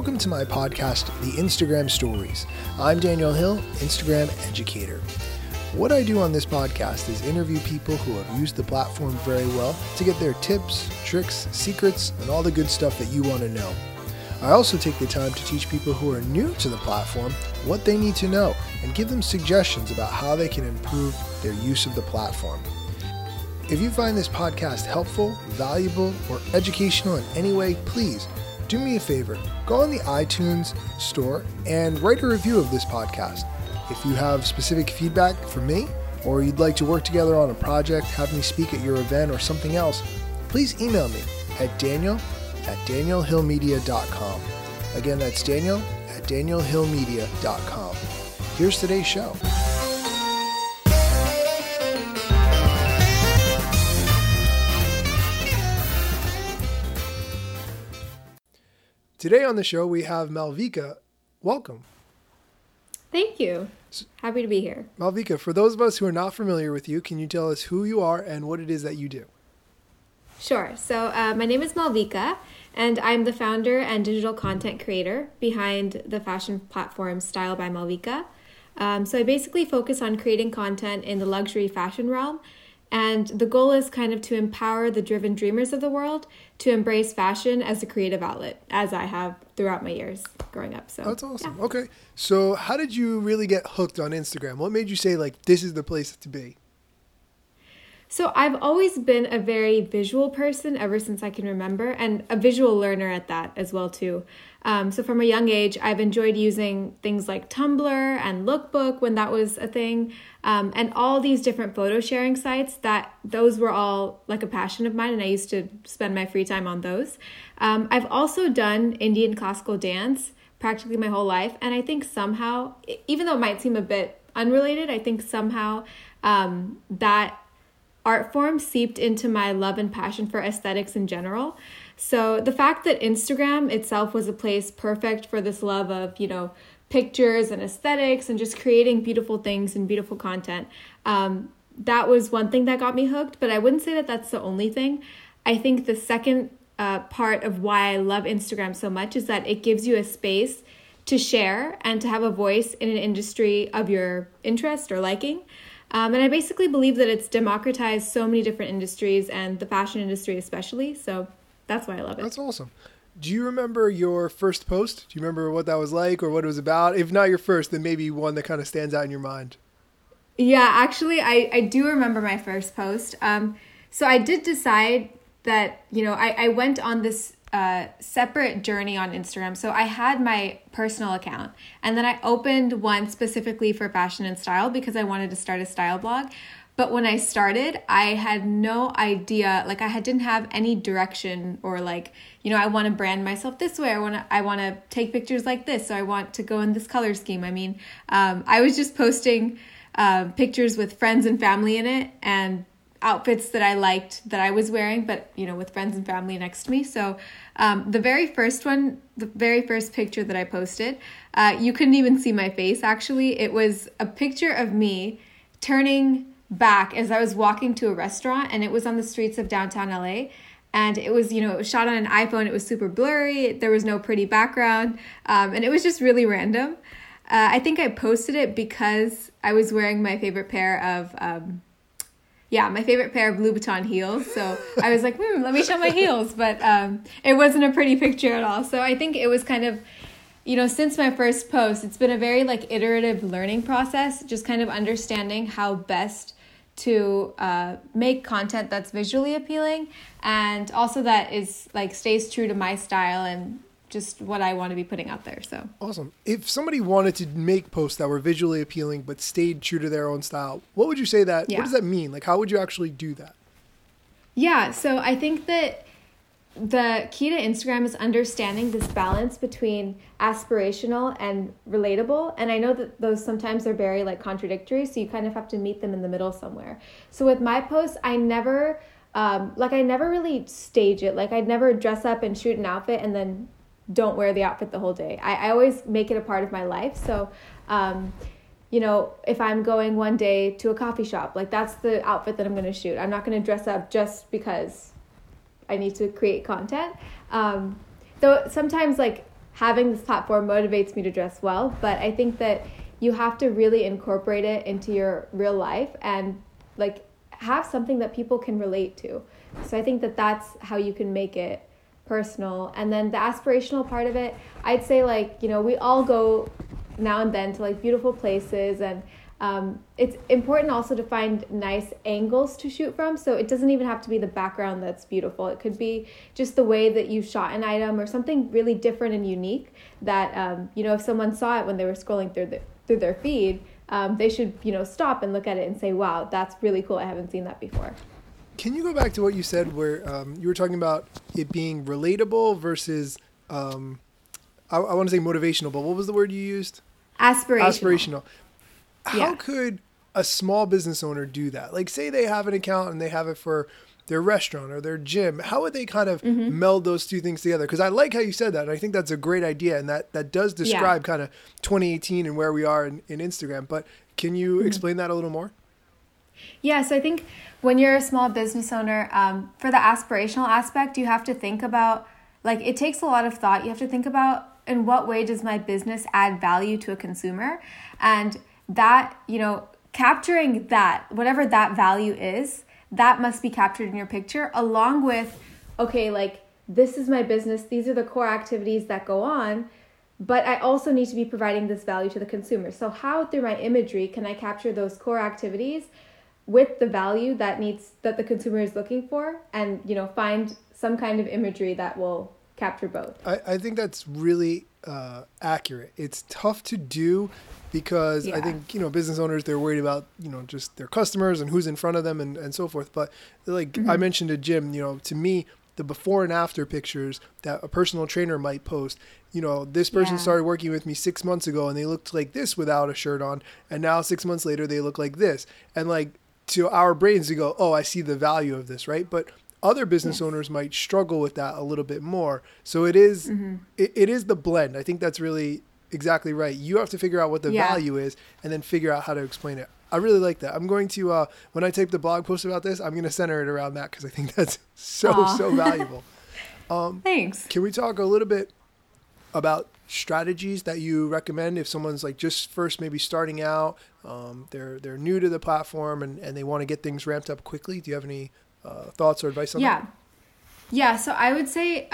welcome to my podcast, The Instagram Stories. I'm Daniel Hill, Instagram educator. What I do on this podcast is interview people who have used the platform very well to get their tips, tricks, secrets, and all the good stuff that you want to know. I also take the time to teach people who are new to the platform what they need to know and give them suggestions about how they can improve their use of the platform. If you find this podcast helpful, valuable, or educational in any way, please do me a favor. Go on the iTunes store and write a review of this podcast. If you have specific feedback for me, or you'd like to work together on a project, have me speak at your event or something else, please email me at daniel@danielhillmedia.com. Again, that's daniel@danielhillmedia.com. Here's today's show. Today on the show, we have Malvika. Welcome. Thank you. Happy to be here. Malvika, for those of us who are not familiar with you, can you tell us who you are and what it is that you do? Sure. So my name is Malvika, and I'm the founder and digital content creator behind the fashion platform Style by Malvika. So I basically focus on creating content in the luxury fashion realm. And the goal is kind of to empower the driven dreamers of the world to embrace fashion as a creative outlet, as I have throughout my years growing up. So that's awesome. Yeah. Okay. So how did you really get hooked on Instagram? What made you say, like, this is the place to be? So I've always been a very visual person ever since I can remember, and a visual learner at that as well too. So from a young age, I've enjoyed using things like Tumblr and Lookbook when that was a thing, and all these different photo sharing sites. Those were all like a passion of mine, and I used to spend my free time on those. I've also done Indian classical dance practically my whole life, and I think somehow, even though it might seem a bit unrelated, I think somehow that art form seeped into my love and passion for aesthetics in general. So the fact that Instagram itself was a place perfect for this love of, you know, pictures and aesthetics and just creating beautiful things and beautiful content, that was one thing that got me hooked. But I wouldn't say that that's the only thing. I think the second part of why I love Instagram so much is that it gives you a space to share and to have a voice in an industry of your interest or liking. And I basically believe that it's democratized so many different industries, and the fashion industry especially. So that's why I love it. That's awesome. Do you remember your first post? Do you remember what that was like or what it was about? If not your first, then maybe one that kind of stands out in your mind. Yeah, actually, I do remember my first post. So I did decide that, you know, I went on this separate journey on Instagram. So I had my personal account, and then I opened one specifically for fashion and style because I wanted to start a style blog. But when I started, I had no idea, like I didn't have any direction, or like, you know, I want to brand myself this way. I want to take pictures like this. So I want to go in this color scheme. I mean, I was just posting pictures with friends and family in it, and outfits that I liked that I was wearing, but, you know, with friends and family next to me. So the very first picture that I posted, you couldn't even see my face, actually. It was a picture of me turning back as I was walking to a restaurant, and it was on the streets of downtown LA. And it was, you know, it was shot on an iPhone. It was super blurry. There was no pretty background. And it was just really random. I think I posted it because I was wearing my favorite pair of... my favorite pair of Louboutin heels. So I was like, let me show my heels. But it wasn't a pretty picture at all. So I think it was kind of, you know, since my first post, it's been a very like iterative learning process, just kind of understanding how best to make content that's visually appealing, and also that is like stays true to my style and just what I want to be putting out there. So awesome. If somebody wanted to make posts that were visually appealing but stayed true to their own style, what would you say that, what does that mean? Like, how would you actually do that? Yeah. So I think that the key to Instagram is understanding this balance between aspirational and relatable. And I know that those sometimes are very like contradictory. So you kind of have to meet them in the middle somewhere. So with my posts, I never really stage it. Like I'd never dress up and shoot an outfit and then don't wear the outfit the whole day. I always make it a part of my life. So, you know, if I'm going one day to a coffee shop, like that's the outfit that I'm going to shoot. I'm not going to dress up just because I need to create content. Though sometimes like having this platform motivates me to dress well, but I think that you have to really incorporate it into your real life and like have something that people can relate to. So I think that that's how you can make it personal. And then the aspirational part of it, I'd say like, you know, we all go now and then to like beautiful places, and it's important also to find nice angles to shoot from. So it doesn't even have to be the background that's beautiful. It could be just the way that you shot an item or something really different and unique that, you know, if someone saw it when they were scrolling through their feed, they should, you know, stop and look at it and say, wow, that's really cool. I haven't seen that before. Can you go back to what you said where you were talking about it being relatable versus, I want to say motivational, but what was the word you used? Aspirational. How could a small business owner do that? Like, say they have an account and they have it for their restaurant or their gym. How would they kind of meld those two things together? Because I like how you said that, and I think that's a great idea, and that does describe kind of 2018 and where we are in Instagram. But can you explain that a little more? Yeah, so I think when you're a small business owner, for the aspirational aspect, you have to think about, like, it takes a lot of thought. You have to think about, in what way does my business add value to a consumer? And that, you know, capturing that, whatever that value is, that must be captured in your picture, along with, okay, like, this is my business, these are the core activities that go on, but I also need to be providing this value to the consumer. So how, through my imagery, can I capture those core activities with the value that the consumer is looking for, and, you know, find some kind of imagery that will capture both? I think that's really accurate. It's tough to do because I think, you know, business owners, they're worried about, you know, just their customers and who's in front of them and so forth. But like I mentioned to Jim, you know, to me, the before and after pictures that a personal trainer might post, you know, this person started working with me 6 months ago and they looked like this without a shirt on. And now 6 months later, they look like this. And like to our brains, we go, oh, I see the value of this, right? But other business owners might struggle with that a little bit more. So it is it is the blend. I think that's really exactly right. You have to figure out what the value is and then figure out how to explain it. I really like that. I'm going to, when I type the blog post about this, I'm going to center it around that because I think that's so valuable. Thanks. Can we talk a little bit about strategies that you recommend if someone's like just first maybe starting out, they're new to the platform and they want to get things ramped up quickly? Do you have any thoughts or advice on that? Yeah. So I would say,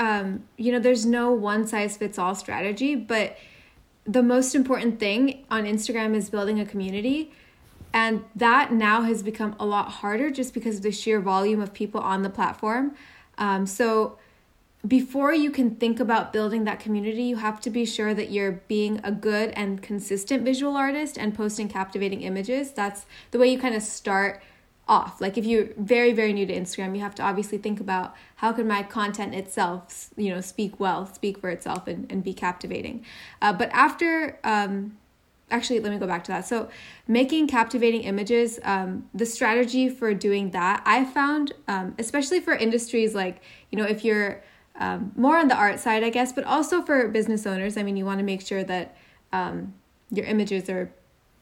you know, there's no one size fits all strategy, but the most important thing on Instagram is building a community. And that now has become a lot harder just because of the sheer volume of people on the platform. So before you can think about building that community, you have to be sure that you're being a good and consistent visual artist and posting captivating images. That's the way you kind of start off. Like if you're very, very new to Instagram, you have to obviously think about how can my content itself, you know, speak for itself and be captivating. But after, actually, let me go back to that. So making captivating images, the strategy for doing that, I found, especially for industries like, you know, if you're more on the art side, I guess, but also for business owners, I mean, you want to make sure that your images are,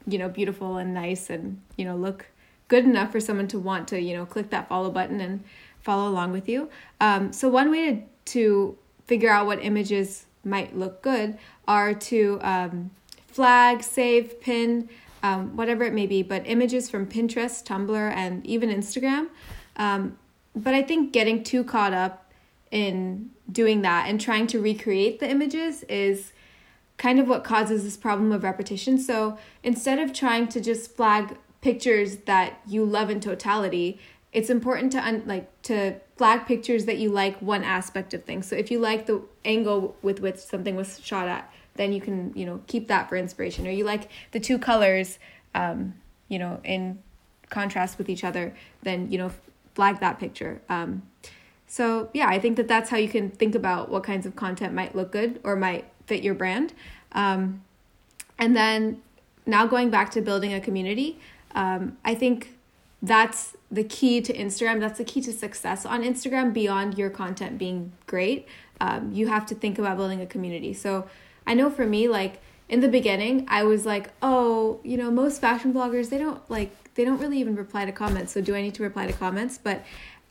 you know, beautiful and nice and, you know, look good enough for someone to want to, you know, click that follow button and follow along with you. So one way to figure out what images might look good are to flag, save, pin, whatever it may be, but images from Pinterest, Tumblr, and even Instagram. But I think getting too caught up in doing that and trying to recreate the images is kind of what causes this problem of repetition. So instead of trying to just flag pictures that you love in totality, it's important to to flag pictures that you like one aspect of things. So if you like the angle with which something was shot at, then you can, you know, keep that for inspiration. Or you like the two colors, you know, in contrast with each other, then, you know, flag that picture. So yeah, I think that that's how you can think about what kinds of content might look good or might fit your brand. And then now going back to building a community, I think that's the key to Instagram. That's the key to success on Instagram beyond your content being great. You have to think about building a community. So I know for me, like in the beginning, I was like, oh, you know, most fashion bloggers, they don't really even reply to comments. So do I need to reply to comments? But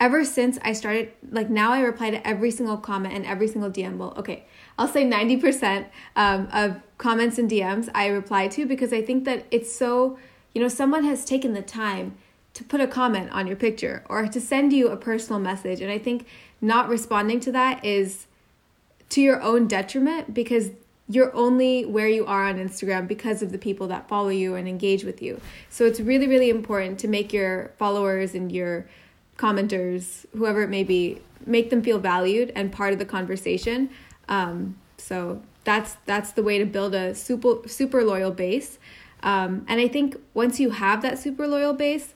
ever since I started, like now I reply to every single comment and every single DM. Well, okay, I'll say 90% of comments and DMs I reply to, because I think that it's so, you know, someone has taken the time to put a comment on your picture or to send you a personal message. And I think not responding to that is to your own detriment, because you're only where you are on Instagram because of the people that follow you and engage with you. So it's really, really important to make your followers and your commenters, whoever it may be, make them feel valued and part of the conversation. So that's the way to build a super loyal base. And I think once you have that super loyal base,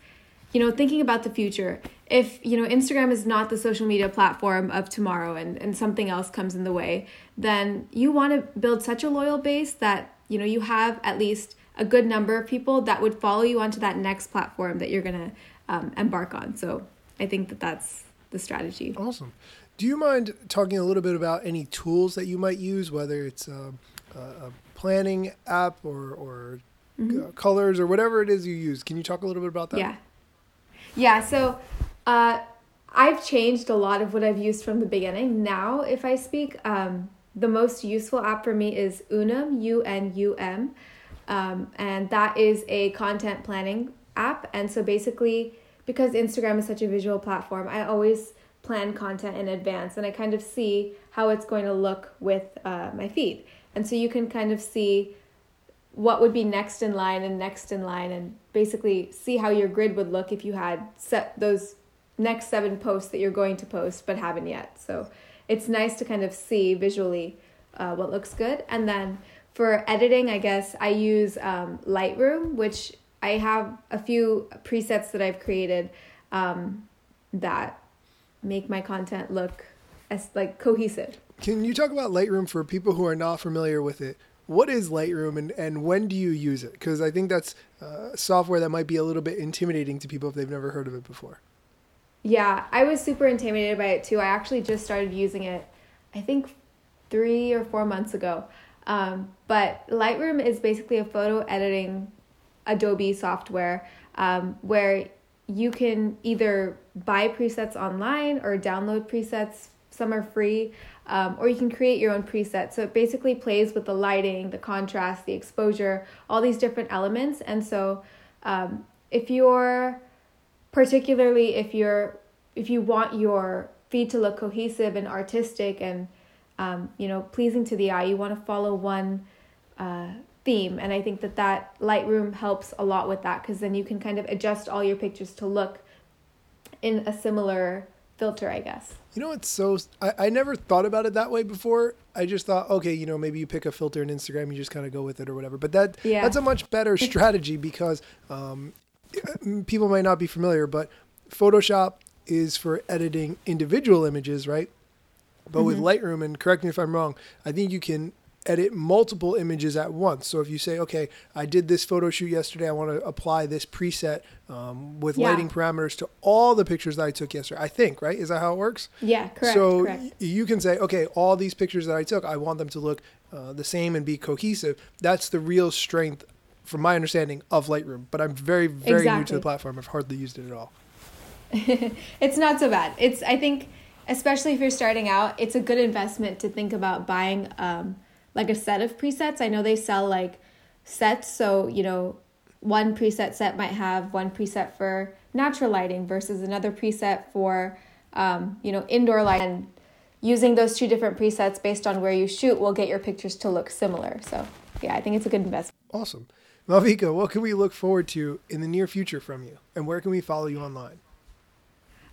you know, thinking about the future, if, you know, Instagram is not the social media platform of tomorrow and something else comes in the way, then you want to build such a loyal base that, you know, you have at least a good number of people that would follow you onto that next platform that you're going to embark on. So I think that that's the strategy. Awesome. Do you mind talking a little bit about any tools that you might use, whether it's a planning app or mm-hmm. colors or whatever it is you use? Can you talk a little bit about that? Yeah. So I've changed a lot of what I've used from the beginning. Now, if I speak, the most useful app for me is Unum, U-N-U-M. And that is a content planning app. And so basically, because Instagram is such a visual platform, I always plan content in advance and I kind of see how it's going to look with my feed. And so you can kind of see what would be next in line and basically see how your grid would look if you had set those next 7 posts that you're going to post but haven't yet. So it's nice to kind of see visually what looks good. And then for editing, I guess I use Lightroom, which I have a few presets that I've created that make my content look as like cohesive. Can you talk about Lightroom for people who are not familiar with it? What is Lightroom and when do you use it? Because I think that's software that might be a little bit intimidating to people if they've never heard of it before. Yeah, I was super intimidated by it too. I actually just started using it, I think 3 or 4 months ago. But Lightroom is basically a photo editing Adobe software where you can either buy presets online or download presets. Some are free, or you can create your own preset. So it basically plays with the lighting, the contrast, the exposure, all these different elements. And so if you want your feed to look cohesive and artistic and, you know, pleasing to the eye, you want to follow one theme. And I think that Lightroom helps a lot with that, because then you can kind of adjust all your pictures to look in a similar filter, I guess. You know, it's so, I never thought about it that way before. I just thought, okay, you know, maybe you pick a filter in Instagram, you just kind of go with it or whatever. But that's a much better strategy, because people might not be familiar, but Photoshop is for editing individual images, right? But with Lightroom, and correct me if I'm wrong, I think you can edit multiple images at once. So if you say, okay, I did this photo shoot yesterday, I want to apply this preset with lighting parameters to all the pictures that I took yesterday, I think, right? Is that how it works? Yeah, correct. So you can say, okay, all these pictures that I took, I want them to look the same and be cohesive. That's the real strength, from my understanding, of Lightroom. But I'm very, very new to the platform. I've hardly used it at all. It's not so bad. I think, especially if you're starting out, it's a good investment to think about buying like a set of presets. I know they sell like sets. So, you know, one preset set might have one preset for natural lighting versus another preset for, you know, indoor lighting. And using those 2 different presets based on where you shoot will get your pictures to look similar. So yeah, I think it's a good investment. Awesome. Malvika, what can we look forward to in the near future from you? And where can we follow you online?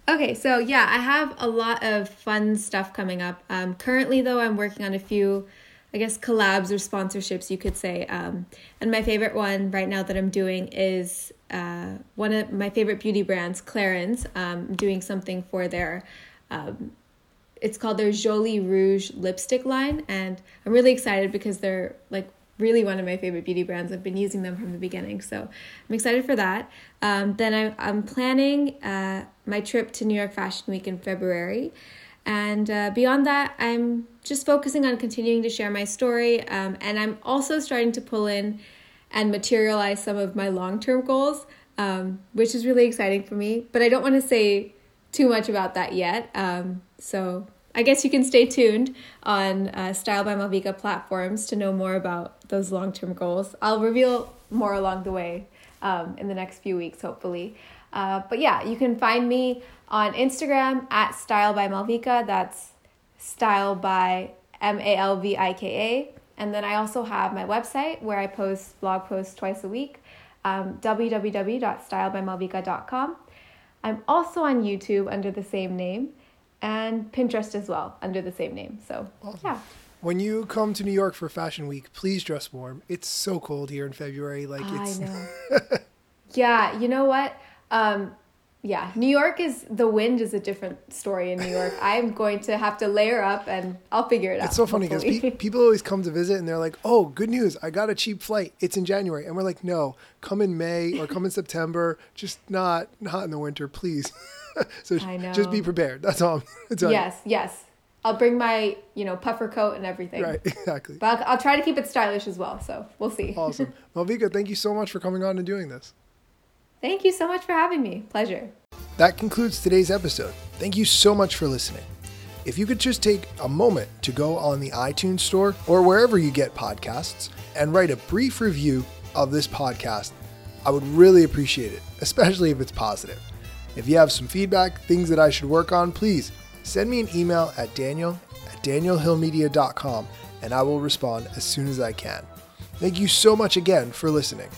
Okay, so yeah, I have a lot of fun stuff coming up. Currently though, I'm working on a few, I guess, collabs or sponsorships, you could say. And my favorite one right now that I'm doing is one of my favorite beauty brands, Clarins, doing something for their, it's called their Jolie Rouge lipstick line. And I'm really excited because they're like really one of my favorite beauty brands. I've been using them from the beginning. So I'm excited for that. Then I'm planning my trip to New York Fashion Week in February. And beyond that, I'm just focusing on continuing to share my story. And I'm also starting to pull in and materialize some of my long-term goals, which is really exciting for me. But I don't want to say too much about that yet. So I guess you can stay tuned on Style by Malvika platforms to know more about those long-term goals. I'll reveal more along the way in the next few weeks, hopefully. But yeah, you can find me on Instagram at Style by Malvika. That's Style by Malvika. And then I also have my website where I post blog posts twice a week, www.stylebymalvika.com. I'm also on YouTube under the same name, and Pinterest as well under the same name. So, awesome. Yeah. When you come to New York for Fashion Week, please dress warm. It's so cold here in February. Like, it's... I know. Yeah, you know what? Yeah, New York is, the wind is a different story in New York. I'm going to have to layer up and I'll figure it out. It's so funny because people always come to visit and they're like, oh, good news, I got a cheap flight. It's in January. And we're like, no, come in May or come in September. Just not in the winter, please. So I know. Just be prepared. That's all. Yes. I'll bring my, puffer coat and everything. Right, exactly. But I'll try to keep it stylish as well. So we'll see. Awesome. Malvika, thank you so much for coming on and doing this. Thank you so much for having me. Pleasure. That concludes today's episode. Thank you so much for listening. If you could just take a moment to go on the iTunes store or wherever you get podcasts and write a brief review of this podcast, I would really appreciate it, especially if it's positive. If you have some feedback, things that I should work on, please send me an email at daniel@danielhillmedia.com and I will respond as soon as I can. Thank you so much again for listening.